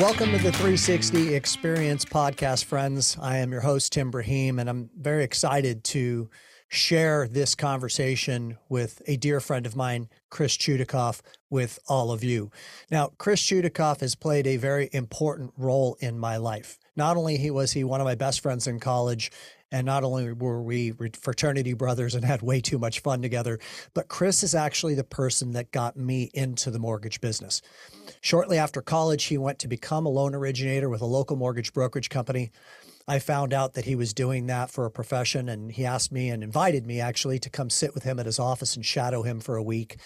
Welcome to the 360 Experience Podcast, friends. I am your host, Tim Braheem, and I'm very excited to share this conversation with a dear friend of mine, Chris Chudacoff, with all of you. Now, Chris Chudacoff has played a very important role in my life. Not only was he one of my best friends in college, and not only were we fraternity brothers and had way too much fun together, but Chris is actually the person that got me into the mortgage business. Shortly after college, he went to become a loan originator with a local mortgage brokerage company. I found out that he was doing that for a profession, and he asked me and invited me actually to come sit with him at his office and shadow him for a week.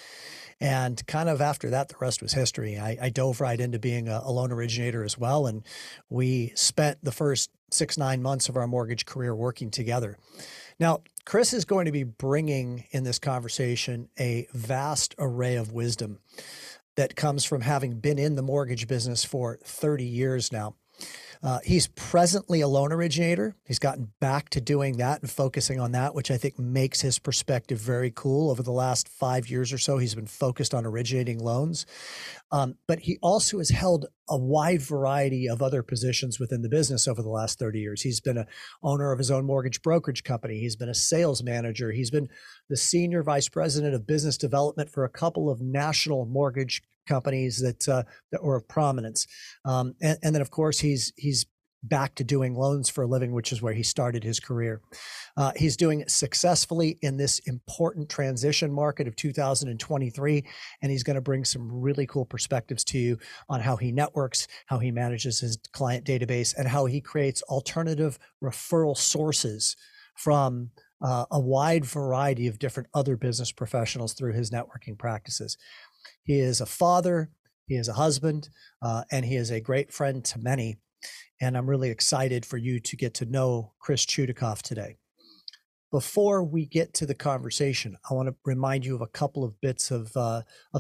And kind of after that, the rest was history. I dove right into being a loan originator as well. And we spent the first 6-9 months of our mortgage career working together. Now, Chris is going to be bringing in this conversation a vast array of wisdom that comes from having been in the mortgage business for 30 years now. He's presently a loan originator. He's gotten back to doing that and focusing on that, which I think makes his perspective very cool. Over the last 5 years or so, he's been focused on originating loans. But he also has held a wide variety of other positions within the business over the last 30 years. He's been an owner of his own mortgage brokerage company. He's been a sales manager. He's been the senior vice president of business development for a couple of national mortgage companies that were of prominence. And then, of course, he's back to doing loans for a living, which is where he started his career. He's doing it successfully in this important transition market of 2023, and he's going to bring some really cool perspectives to you on how he networks, how he manages his client database, and how he creates alternative referral sources from a wide variety of different other business professionals through his networking practices. He is a father, he is a husband, and he is a great friend to many. And I'm really excited for you to get to know Chris Chudacoff today. Before we get to the conversation, I want to remind you of a couple of bits of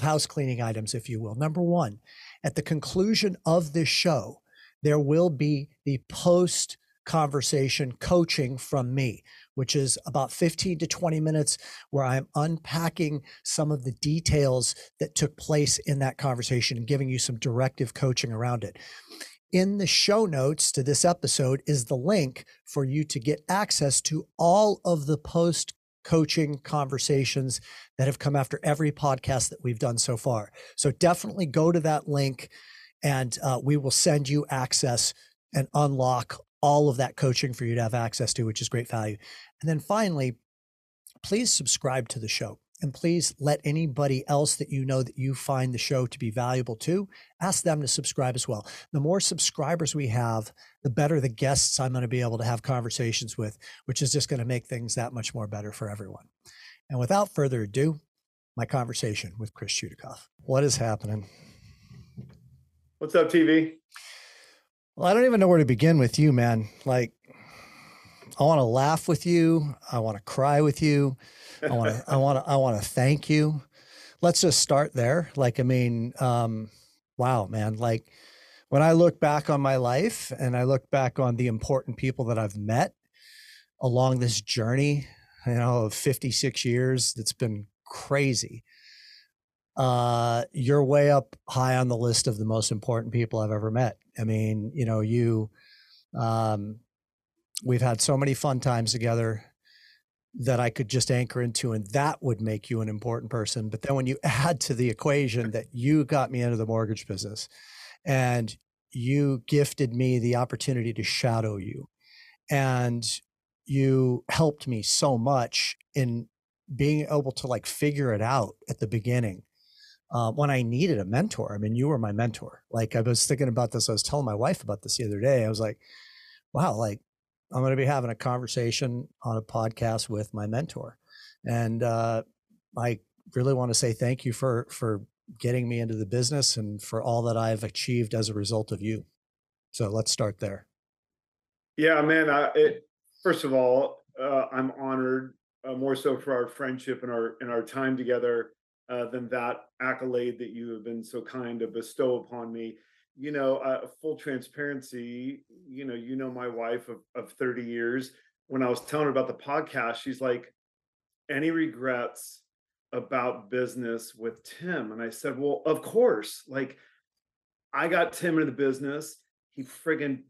house cleaning items, if you will. Number one, at the conclusion of this show, there will be the post-conversation coaching from me, which is about 15 to 20 minutes where I'm unpacking some of the details that took place in that conversation and giving you some directive coaching around it. In the show notes to this episode is the link for you to get access to all of the post-coaching conversations that have come after every podcast that we've done so far. So definitely go to that link, and we will send you access and unlock all of that coaching for you to have access to, which is great value. And then finally, please subscribe to the show. And please let anybody else that you know that you find the show to be valuable to, ask them to subscribe as well. The more subscribers we have, the better the guests I'm going to be able to have conversations with, which is just going to make things that much more better for everyone. And without further ado, my conversation with Chris Chudacoff. What is happening? What's up, TV? Well, I don't even know where to begin with you, man. Like, I want to laugh with you. I want to cry with you. I want to thank you. Let's just start there. Like, I mean, wow, man. Like, when I look back on my life and I look back on the important people that I've met along this journey, you know, of 56 years, that's been crazy. You're way up high on the list of the most important people I've ever met. I mean, you know, we've had so many fun times together that I could just anchor into, and that would make you an important person. But then when you add to the equation that you got me into the mortgage business and you gifted me the opportunity to shadow you, and you helped me so much in being able to like figure it out at the beginning when I needed a mentor. I mean, you were my mentor. Like, I was thinking about this. I was telling my wife about this the other day. I was like, wow, like, I'm going to be having a conversation on a podcast with my mentor. And I really want to say thank you for getting me into the business and for all that I've achieved as a result of you. So let's start there. Yeah, man. First of all, I'm honored more so for our friendship and our time together than that accolade that you have been so kind to bestow upon me. You know, full transparency, you know, my wife of 30 years, when I was telling her about the podcast, she's like, any regrets about business with Tim? And I said, well, of course, like, I got Tim into the business. He friggin'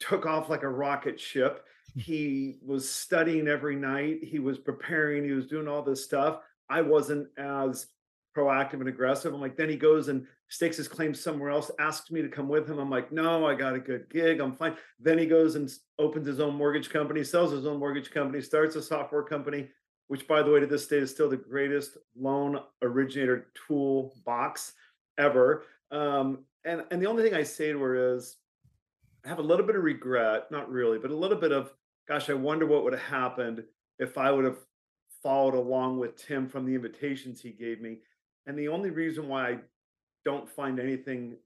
took off like a rocket ship. He was studying every night. He was preparing. He was doing all this stuff. I wasn't as proactive and aggressive. I'm like, then he goes and stakes his claim somewhere else, asks me to come with him. I'm like, no, I got a good gig. I'm fine. Then he goes and opens his own mortgage company, sells his own mortgage company, starts a software company, which, by the way, to this day is still the greatest loan originator toolbox ever. And the only thing I say to her is, I have a little bit of regret, not really, but a little bit of, gosh, I wonder what would have happened if I would have followed along with Tim from the invitations he gave me. And the only reason why I don't find anything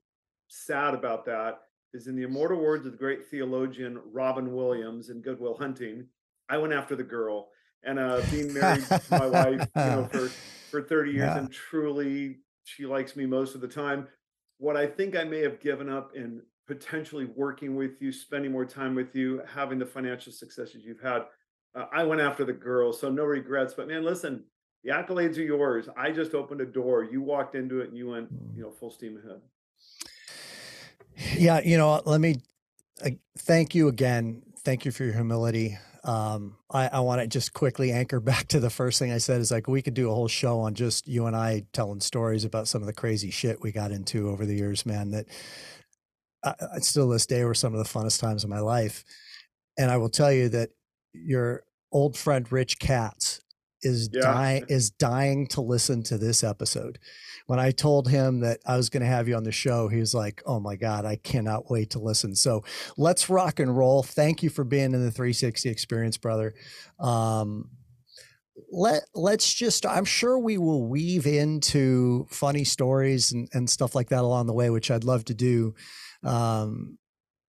sad about that is, in the immortal words of the great theologian Robin Williams in Good Will Hunting, I went after the girl. And being married to my wife, for 30 years, yeah, and truly she likes me most of the time. What I think I may have given up in potentially working with you, spending more time with you, having the financial successes you've had, I went after the girl, so no regrets. But man, listen, the accolades are yours. I just opened a door. You walked into it and you went, full steam ahead. Yeah. Let me thank you again. Thank you for your humility. I want to just quickly anchor back to the first thing I said, is like, we could do a whole show on just you and I telling stories about some of the crazy shit we got into over the years, man, that still this day were some of the funnest times of my life. And I will tell you that your old friend, Rich Katz, is dying to listen to this episode. When I told him that I was going to have you on the show, he was like, oh my God, I cannot wait to listen. So let's rock and roll. Thank you for being in the 360 Experience, brother. Let's just, I'm sure we will weave into funny stories and stuff like that along the way, which I'd love to do. But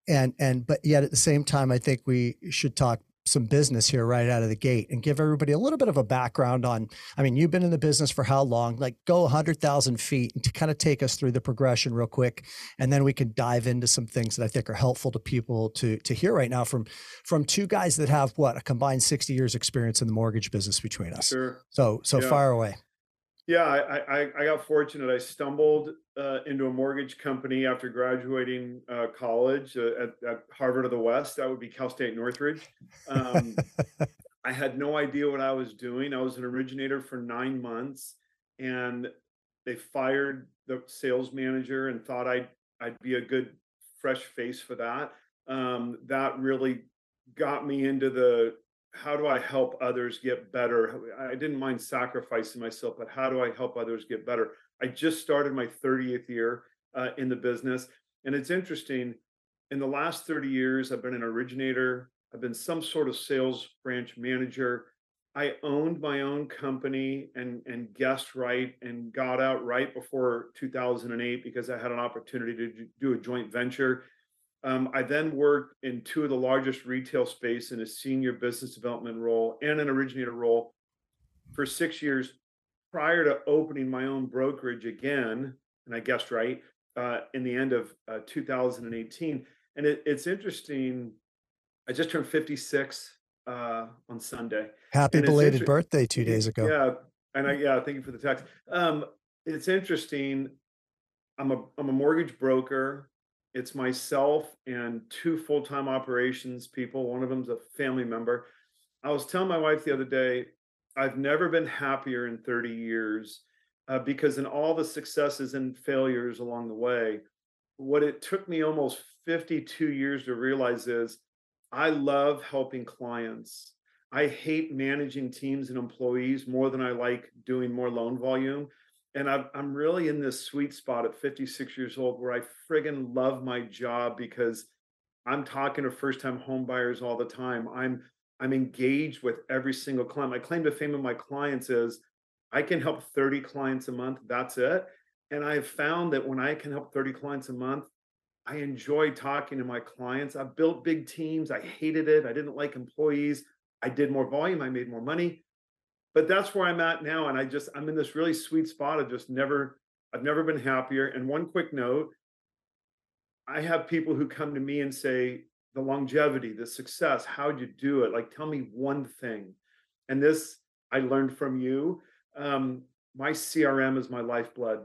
yet at the same time, I think we should talk some business here right out of the gate and give everybody a little bit of a background on, I mean, you've been in the business for how long? Like, go 100,000 feet and to kind of take us through the progression real quick. And then we can dive into some things that I think are helpful to people to hear right now from two guys that have what, a combined 60 years experience in the mortgage business between us. Sure. So yeah. Fire away. Yeah. I got fortunate. I stumbled into a mortgage company after graduating college at Harvard of the West. That would be Cal State Northridge. I had no idea what I was doing. I was an originator for 9 months, and they fired the sales manager and thought I'd be a good fresh face for that. That really got me into the, how do I help others get better? I didn't mind sacrificing myself, but how do I help others get better? I just started my 30th year in the business. And it's interesting, in the last 30 years, I've been an originator. I've been some sort of sales branch manager. I owned my own company and guessed right and got out right before 2008 because I had an opportunity to do a joint venture. I then worked in two of the largest retail space in a senior business development role and an originator role for 6 years prior to opening my own brokerage again. And I guessed right in the end of 2018. And it's interesting. I just turned 56 on Sunday. Happy belated birthday 2 days ago. Yeah. And thank you for the text. It's interesting. I'm a mortgage broker. It's myself and two full-time operations people. One of them's a family member. I was telling my wife the other day, I've never been happier in 30 years because in all the successes and failures along the way, what it took me almost 52 years to realize is I love helping clients. I hate managing teams and employees more than I like doing more loan volume. And I'm really in this sweet spot at 56 years old where I friggin' love my job because I'm talking to first-time home buyers all the time. I'm engaged with every single client. My claim to fame of my clients is I can help 30 clients a month. That's it. And I have found that when I can help 30 clients a month, I enjoy talking to my clients. I built big teams. I hated it. I didn't like employees. I did more volume. I made more money. But that's where I'm at now. And I'm in this really sweet spot of just I've never been happier. And one quick note, I have people who come to me and say, the longevity, the success, how'd you do it? Like, tell me one thing. And this I learned from you. My CRM is my lifeblood.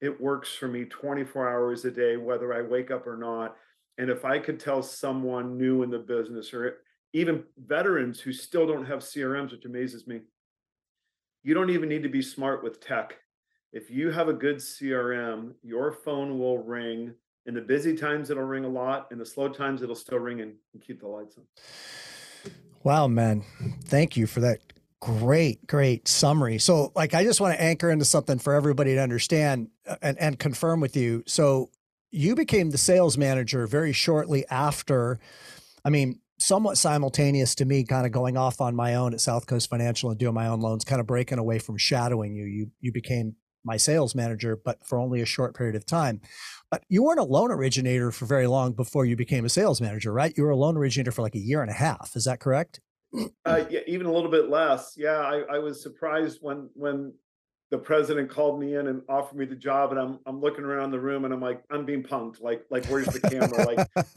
it works for me 24 hours a day, whether I wake up or not. And if I could tell someone new in the business, or even veterans who still don't have CRMs, which amazes me, you don't even need to be smart with tech. If you have a good CRM, your phone will ring. In the busy times, it'll ring a lot. In the slow times, it'll still ring and keep the lights on. Wow, man. Thank you for that great, great summary. So, like, I just want to anchor into something for everybody to understand and confirm with you. So you became the sales manager very shortly after, I mean, somewhat simultaneous to me kind of going off on my own at South Coast Financial and doing my own loans, kind of breaking away from shadowing you. You became my sales manager, but for only a short period of time. But you weren't a loan originator for very long before you became a sales manager, right? You were a loan originator for like a year and a half. Is that correct? Yeah, even a little bit less. Yeah, I was surprised when the president called me in and offered me the job, and I'm looking around the room and I'm like, I'm being punked. Like where's the camera?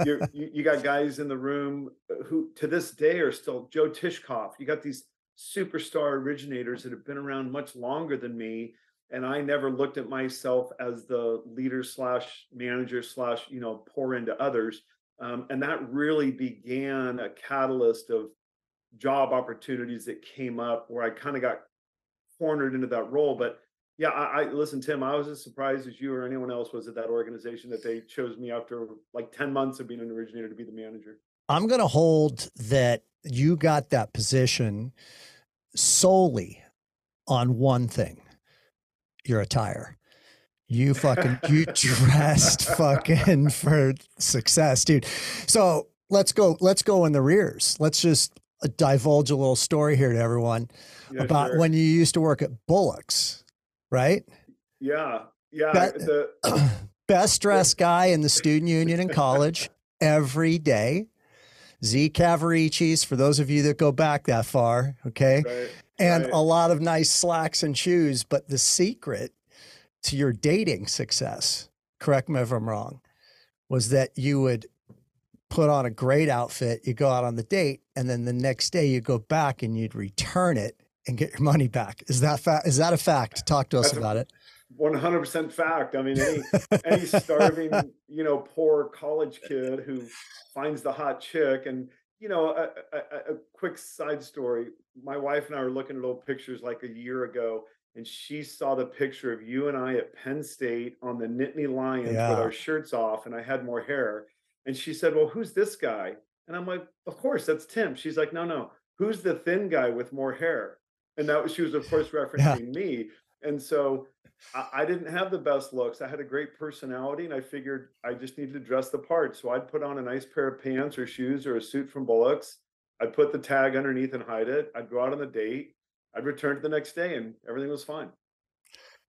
Like you got guys in the room who to this day are still Joe Tishkoff. You got these superstar originators that have been around much longer than me. And I never looked at myself as the leader / manager / pour into others. And that really began a catalyst of job opportunities that came up where I kind of got cornered into that role. But yeah, I listen, Tim, I was as surprised as you or anyone else was at that organization that they chose me after like 10 months of being an originator to be the manager. I'm going to hold that you got that position solely on one thing. Your attire. You dressed fucking for success, dude. So let's go in the rears. Let's just divulge a little story here to everyone about when you used to work at Bullocks, right? Yeah. Yeah. The best dressed guy in the student union in college every day. Z Cavaricis, for those of you that go back that far. Okay. Right. And a lot of nice slacks and shoes, but the secret to your dating success, correct me if I'm wrong, was that you would put on a great outfit, you go out on the date, and then the next day you go back and you'd return it and get your money back. Is that a fact? Talk to us about it. 100% fact. I mean, any starving, poor college kid who finds the hot chick and, a quick side story. My wife and I were looking at old pictures like a year ago, and she saw the picture of you and I at Penn State on the Nittany Lions with our shirts off, and I had more hair. And she said, well, who's this guy? And I'm like, of course, that's Tim. She's like, no, who's the thin guy with more hair? And she was, of course, referencing me. And so I didn't have the best looks. I had a great personality, and I figured I just needed to dress the part. So I'd put on a nice pair of pants or shoes or a suit from Bullocks. I'd put the tag underneath and hide it. I'd go out on the date. I'd return to the next day, and everything was fine.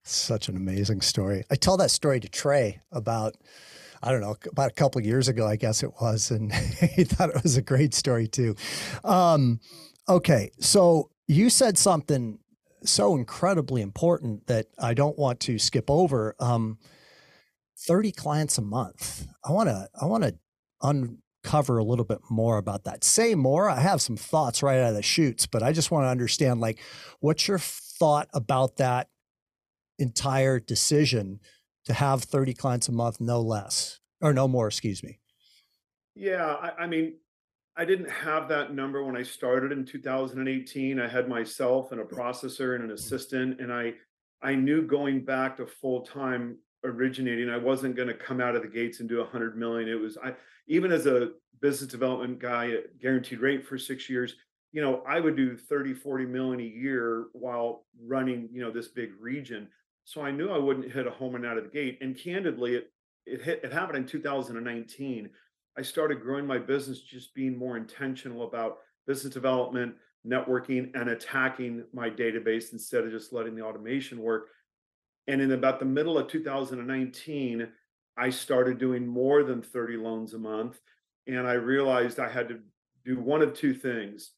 Such an amazing story. I tell that story to Trey about a couple of years ago, I guess it was, and he thought it was a great story too. Okay, so you said something so incredibly important that I don't want to skip over. 30 clients a month. I want to uncover a little bit more about that. Say more. I have some thoughts right out of the chutes, but I just want to understand, like, what's your thought about that entire decision to have 30 clients a month, no less or no more, excuse me. Yeah. I mean, I didn't have that number when I started in 2018. I had myself and a processor and an assistant, and I knew going back to full-time originating, I wasn't going to come out of the gates and do 100 million. It was, even as a business development guy at Guaranteed Rate for 6 years, I would do 30, 40 million a year while running, this big region. So I knew I wouldn't hit a home run out of the gate. And candidly, it happened in 2019. I started growing my business, just being more intentional about business development, networking, and attacking my database instead of just letting the automation work. And in about the middle of 2019, I started doing more than 30 loans a month. And I realized I had to do one of two things.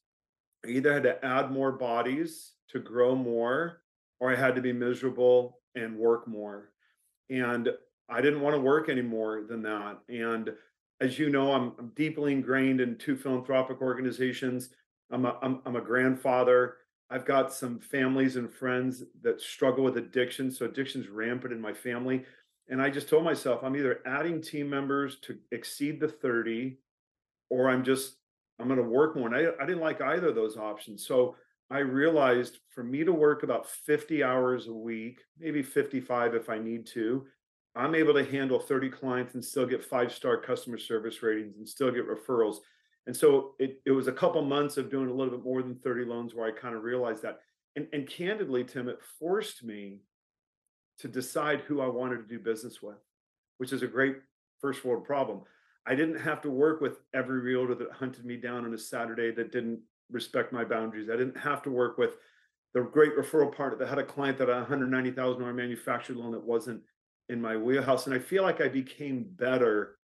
I either had to add more bodies to grow more, or I had to be miserable and work more. And I didn't want to work any more than that. And as you know, I'm deeply ingrained in two philanthropic organizations. I'm a grandfather. I've got some families and friends that struggle with addiction. So addiction's rampant in my family. And I just told myself, I'm either adding team members to exceed the 30, or I'm going to work more. And I didn't like either of those options. So I realized for me to work about 50 hours a week, maybe 55 if I need to, I'm able to handle 30 clients and still get 5-star customer service ratings and still get referrals. And so it was a couple months of doing a little bit more than 30 loans where I kind of realized that. And candidly, Tim, it forced me to decide who I wanted to do business with, which is a great first world problem. I didn't have to work with every realtor that hunted me down on a Saturday that didn't respect my boundaries. I didn't have to work with the great referral partner that had a client that had a $190,000 manufactured loan that wasn't in my wheelhouse. And I feel like I became better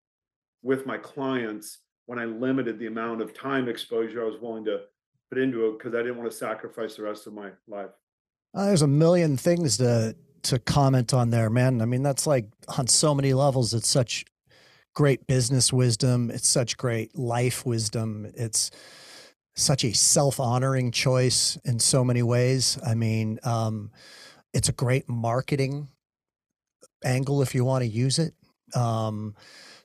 with my clients when I limited the amount of time exposure I was willing to put into it, because I didn't want to sacrifice the rest of my life. There's a million things to comment on there, man. I mean, that's like on so many levels. It's such great business wisdom. It's such great life wisdom. It's such a self-honoring choice in so many ways. I mean, it's a great marketing angle if you want to use it.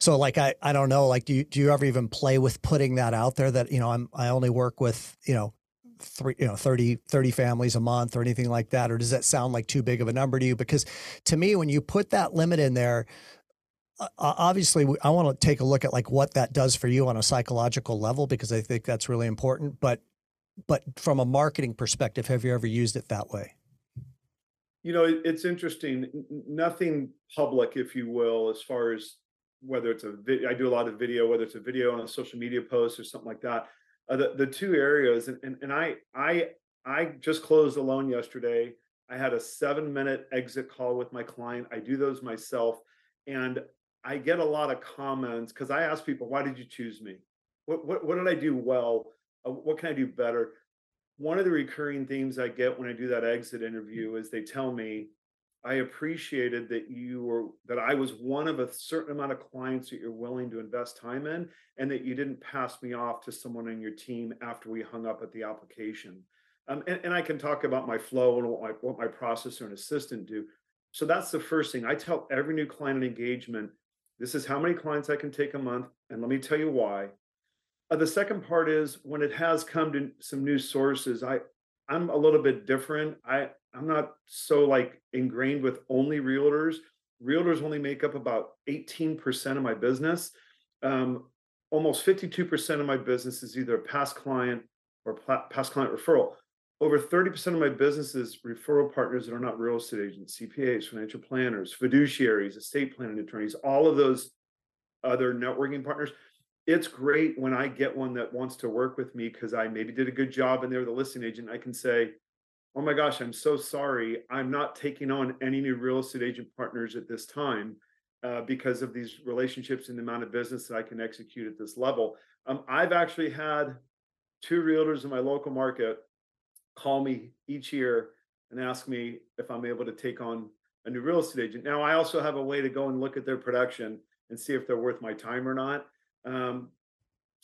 So like, I don't know, like, do you ever even play with putting that out there that, you know, I only work with, you know, 30 families a month or anything like that? Or does that sound like too big of a number to you? Because to me, when you put that limit in there, obviously I want to take a look at like what that does for you on a psychological level, because I think that's really important, but from a marketing perspective, have you ever used it that way? You know, it's interesting. Nothing public, if you will, as far as whether it's I do a lot of video, whether it's a video on a social media post or something like that. The two areas, and I just closed a loan yesterday. I had a 7-minute exit call with my client. I do those myself, and I get a lot of comments because I ask people, "Why did you choose me? What did I do well? What can I do better?" One of the recurring themes I get when I do that exit interview is they tell me, I appreciated that I was one of a certain amount of clients that you're willing to invest time in, and that you didn't pass me off to someone on your team after we hung up at the application. And I can talk about my flow and what my processor and assistant do. So that's the first thing. I tell every new client engagement, this is how many clients I can take a month, and let me tell you why. The second part is when it has come to some new sources, I'm a little bit different. I'm not so like ingrained with only realtors. Realtors only make up about 18% of my business. Almost 52% of my business is either a past client or past client referral. Over 30% of my business is referral partners that are not real estate agents, CPAs, financial planners, fiduciaries, estate planning attorneys, all of those other networking partners. It's great when I get one that wants to work with me because I maybe did a good job and they're the listing agent. I can say, oh my gosh, I'm so sorry. I'm not taking on any new real estate agent partners at this time because of these relationships and the amount of business that I can execute at this level. I've actually had two realtors in my local market call me each year and ask me if I'm able to take on a new real estate agent. Now, I also have a way to go and look at their production and see if they're worth my time or not.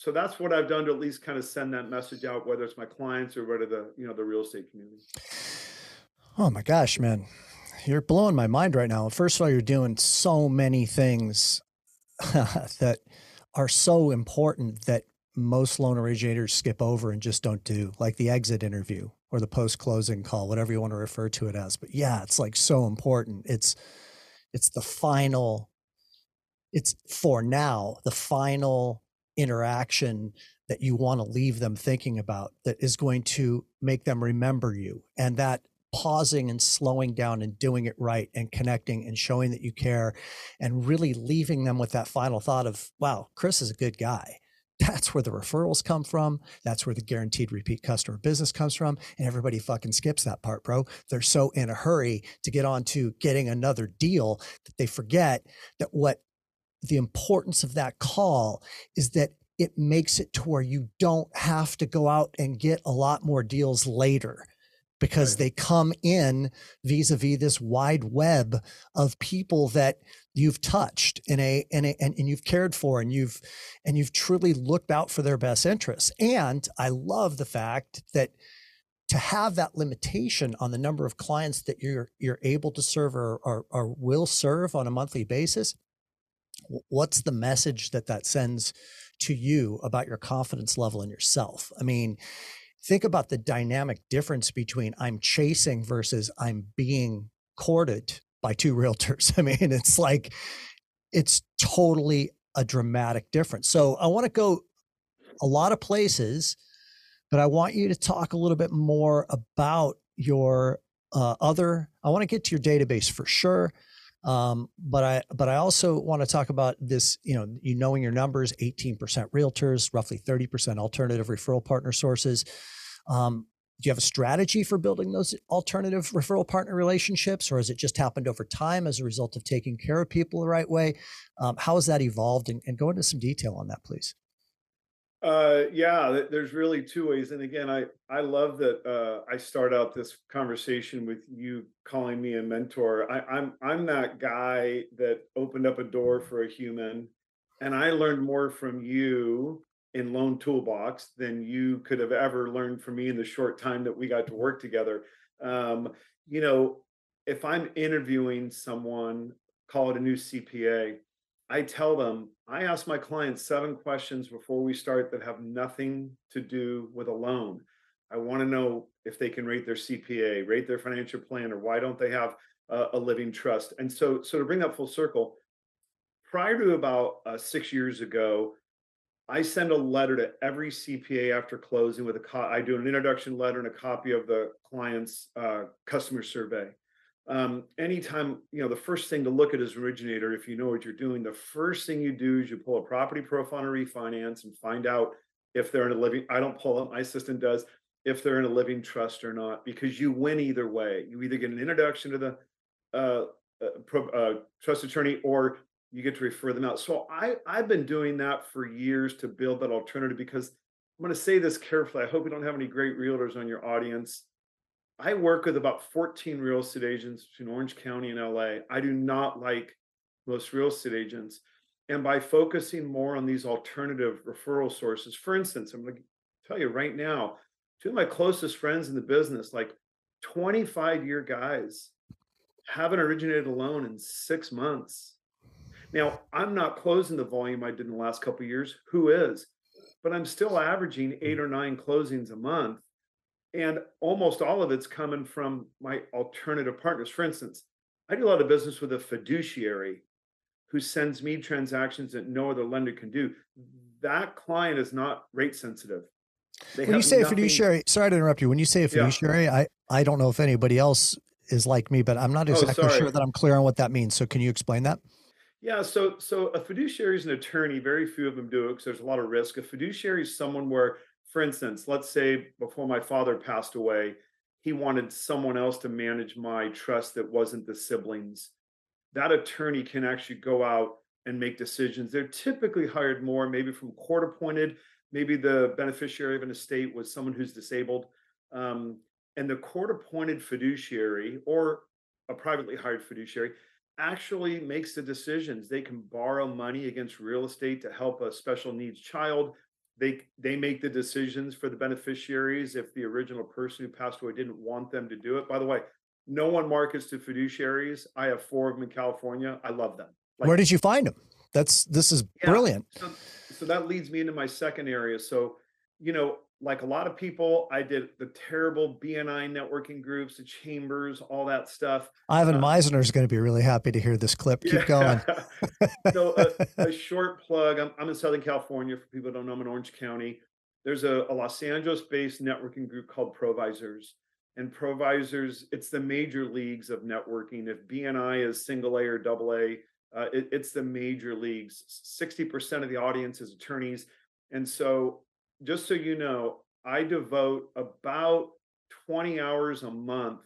So that's what I've done to at least kind of send that message out, whether it's my clients or whether the real estate community. Oh my gosh, man, you're blowing my mind right now. First of all, you're doing so many things that are so important that most loan originators skip over and just don't do, like the exit interview or the post-closing call, whatever you want to refer to it as. But yeah, it's like so important. It's the final, it's for now, the final interaction that you want to leave them thinking about that is going to make them remember you. And that pausing and slowing down and doing it right and connecting and showing that you care and really leaving them with that final thought of, wow, Chris is a good guy. That's where the referrals come from. That's where the guaranteed repeat customer business comes from. And everybody fucking skips that part, bro. They're so in a hurry to get on to getting another deal that they forget that what the importance of that call is that it makes it to where you don't have to go out and get a lot more deals later because right. They come in vis-a-vis this wide web of people that you've touched and you've cared for and you've truly looked out for their best interests. And I love the fact that to have that limitation on the number of clients that you're able to serve or will serve on a monthly basis, what's the message that that sends to you about your confidence level in yourself? I mean, think about the dynamic difference between I'm chasing versus I'm being courted by two realtors. I mean, it's like, it's totally a dramatic difference. So I want to go a lot of places, but I want you to talk a little bit more about your I want to get to your database for sure. But I also want to talk about this, you knowing your numbers, 18% realtors, roughly 30% alternative referral partner sources. Do you have a strategy for building those alternative referral partner relationships, or has it just happened over time as a result of taking care of people the right way? How has that evolved? And go into some detail on that, please. Yeah, there's really two ways. And again, I love that I start out this conversation with you calling me a mentor. I'm that guy that opened up a door for a human, and I learned more from you in Loan Toolbox than you could have ever learned from me in the short time that we got to work together. If I'm interviewing someone, call it a new CPA, I tell them, I ask my clients 7 questions before we start that have nothing to do with a loan. I want to know if they can rate their CPA, rate their financial planner, why don't they have a living trust? And so to bring that full circle, prior to about 6 years ago, I send a letter to every CPA after closing with I do an introduction letter and a copy of the client's customer survey. Anytime, the first thing to look at is originator. If you know what you're doing, the first thing you do is you pull a property profile and refinance and find out if they're in a living, I don't pull it, my assistant does, if they're in a living trust or not, because you win either way. You either get an introduction to the trust attorney, or you get to refer them out. So I've been doing that for years to build that alternative, because I'm going to say this carefully. I hope we don't have any great realtors on your audience. I work with about 14 real estate agents between Orange County and LA. I do not like most real estate agents. And by focusing more on these alternative referral sources, for instance, I'm going to tell you right now, 2 of my closest friends in the business, like 25-year guys, haven't originated a loan in 6 months. Now, I'm not closing the volume I did in the last couple of years. Who is? But I'm still averaging 8 or 9 closings a month. And almost all of it's coming from my alternative partners. For instance, I do a lot of business with a fiduciary who sends me transactions that no other lender can do. That client is not rate sensitive. When you say a fiduciary, sorry to interrupt you. When you say a fiduciary, yeah. I don't know if anybody else is like me, but I'm not exactly sure that I'm clear on what that means. So can you explain that? Yeah. So a fiduciary is an attorney. Very few of them do it because there's a lot of risk. A fiduciary is someone where, for instance, let's say before my father passed away, he wanted someone else to manage my trust that wasn't the siblings. That attorney can actually go out and make decisions. They're typically hired more, maybe from court appointed, maybe the beneficiary of an estate was someone who's disabled. And the court appointed fiduciary or a privately hired fiduciary actually makes the decisions. They can borrow money against real estate to help a special needs child. They make the decisions for the beneficiaries if the original person who passed away didn't want them to do it. By the way, no one markets to fiduciaries. I have 4 of them in California. I love them. Where did you find them? This is brilliant. So that leads me into my second area. So, like a lot of people, I did the terrible BNI networking groups, the chambers, all that stuff. Ivan Meisner is going to be really happy to hear this clip. Keep going. So a short plug. I'm in Southern California. For people who don't know, I'm in Orange County. There's a Los Angeles-based networking group called Provisors. And Provisors, it's the major leagues of networking. If BNI is single A or double A, it's the major leagues. 60% of the audience is attorneys. And so, just so you know, I devote about 20 hours a month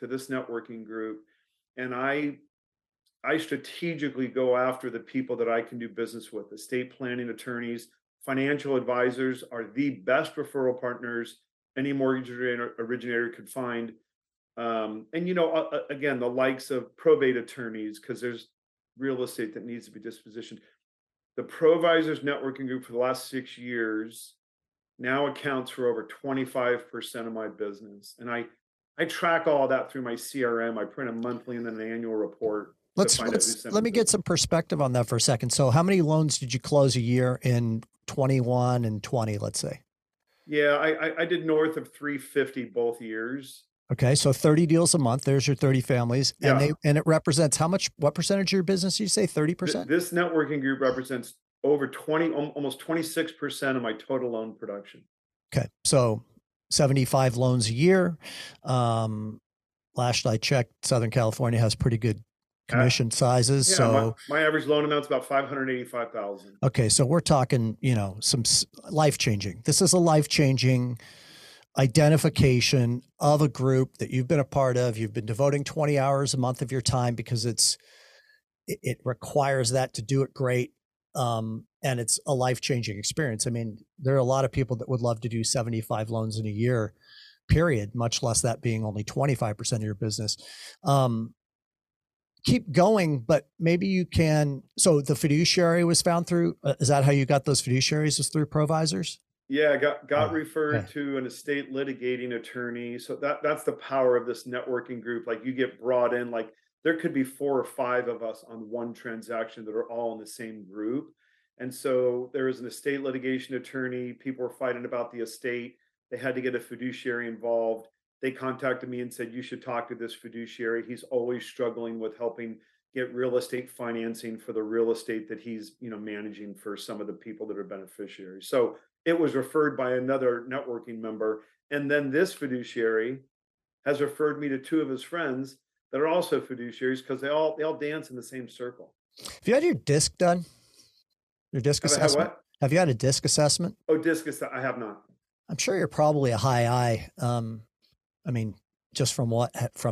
to this networking group, and I strategically go after the people that I can do business with. Estate planning attorneys, financial advisors are the best referral partners any mortgage originator could find. Again, the likes of probate attorneys, because there's real estate that needs to be dispositioned. The Provisors networking group for the last 6 years now accounts for over 25% of my business. And I track all that through my CRM. I print a monthly and then an annual report. Let me get some perspective on that for a second. So how many loans did you close a year in 21 and 20, let's say? Yeah, I did north of 350 both years. Okay, so 30 deals a month. There's your 30 families. And it represents how much, what percentage of your business do you say? 30%? This networking group represents over 20, almost 26% of my total loan production. Okay, so 75 loans a year. Last I checked, Southern California has pretty good commission sizes. Yeah, so my average loan amount is about $585,000. Okay. So we're talking, you know, some life-changing. This is a life-changing identification of a group that you've been a part of. You've been devoting 20 hours a month of your time because it requires that to do it great. And it's a life-changing experience. I mean, there are a lot of people that would love to do 75 loans in a year, period, much less that being only 25% of your business. Keep going, but maybe you can. So the fiduciary was found through, is that how you got those fiduciaries, is through Provisors? Yeah, I got referred to an estate litigating attorney. So that's the power of this networking group. Like, you get brought in, like there could be 4 or 5 of us on one transaction that are all in the same group. And so there was an estate litigation attorney. People were fighting about the estate. They had to get a fiduciary involved. They contacted me and said, you should talk to this fiduciary. He's always struggling with helping get real estate financing for the real estate that he's, you know, managing for some of the people that are beneficiaries. So it was referred by another networking member. And then this fiduciary has referred me to 2 of his friends that are also fiduciaries, because they all dance in the same circle. Have you had your disc done? Your disc assessment? Have you had a disc assessment? Oh, disc assessment. I have not. I'm sure you're probably a high I. I mean, just from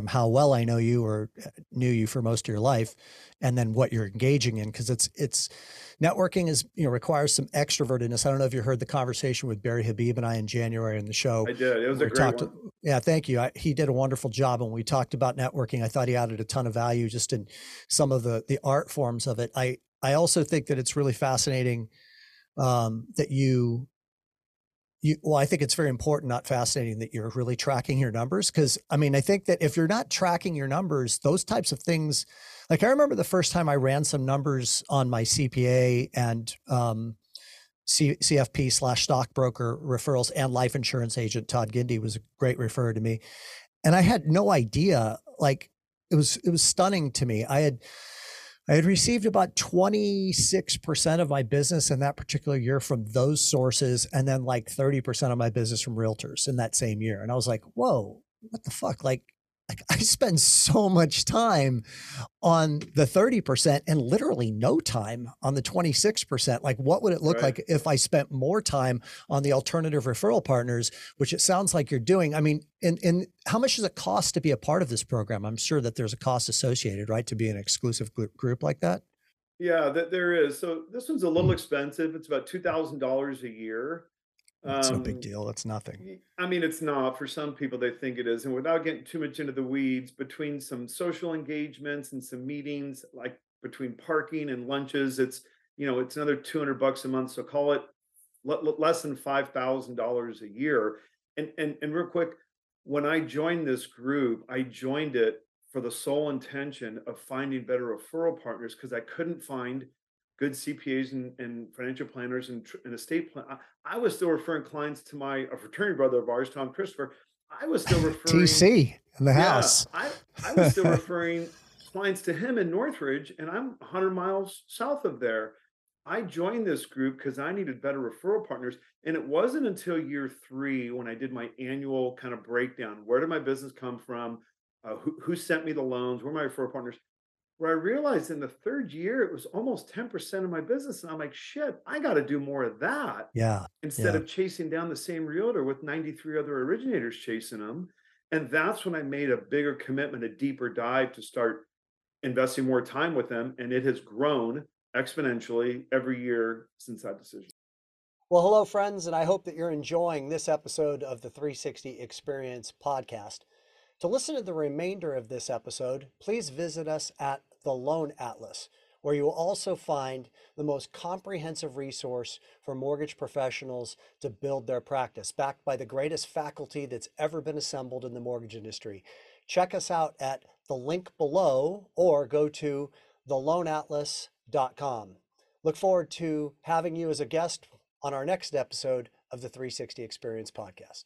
how well I know you or knew you for most of your life, and then what you're engaging in, because it's networking is, you know, requires some extrovertedness. I don't know if you heard the conversation with Barry Habib and I in January in the show. I did. It was a great one. Yeah, thank you. He did a wonderful job when we talked about networking. I thought he added a ton of value just in some of the art forms of it. I also think that it's really fascinating that I think it's very important, not fascinating, that you're really tracking your numbers. Because I mean, I think that if you're not tracking your numbers, those types of things, like I remember the first time I ran some numbers on my CPA and CFP/stockbroker referrals, and life insurance agent Todd Gindy was a great referrer to me. And I had no idea, like it was stunning to me. I had received about 26% of my business in that particular year from those sources, and then like 30% of my business from realtors in that same year. And I was like, whoa, what the fuck? Like I spend so much time on the 30% and literally no time on the 26%. Like, what would it look like if I spent more time on the alternative referral partners, which it sounds like you're doing? I mean, and how much does it cost to be a part of this program? I'm sure that there's a cost associated, right? To be an exclusive group like that. Yeah, there is. So this one's a little expensive. It's about $2,000 a year. It's no big deal. It's nothing. I mean, it's not. For some people, they think it is. And without getting too much into the weeds, between some social engagements and some meetings, like between parking and lunches, it's, you know, it's another $200 a month. So call it less than $5,000 a year. And real quick, when I joined this group, I joined it for the sole intention of finding better referral partners, because I couldn't find good CPAs and financial planners and estate plan. I was still referring clients to a fraternity brother of ours, Tom Christopher. I was still referring TC in the house. I was still referring clients to him in Northridge, and I'm 100 miles south of there. I joined this group because I needed better referral partners. And it wasn't until year 3 when I did my annual kind of breakdown. Where did my business come from? Who sent me the loans? Where are my referral partners? Where I realized in the 3rd year, it was almost 10% of my business. And I'm like, shit, I got to do more of that. Yeah. Instead of chasing down the same realtor with 93 other originators chasing them. And that's when I made a bigger commitment, a deeper dive, to start investing more time with them. And it has grown exponentially every year since that decision. Well, hello, friends. And I hope that you're enjoying this episode of the 360 Experience podcast. To listen to the remainder of this episode, please visit us at The Loan Atlas, where you will also find the most comprehensive resource for mortgage professionals to build their practice, backed by the greatest faculty that's ever been assembled in the mortgage industry. Check us out at the link below or go to theloanatlas.com. Look forward to having you as a guest on our next episode of the 360 Experience Podcast.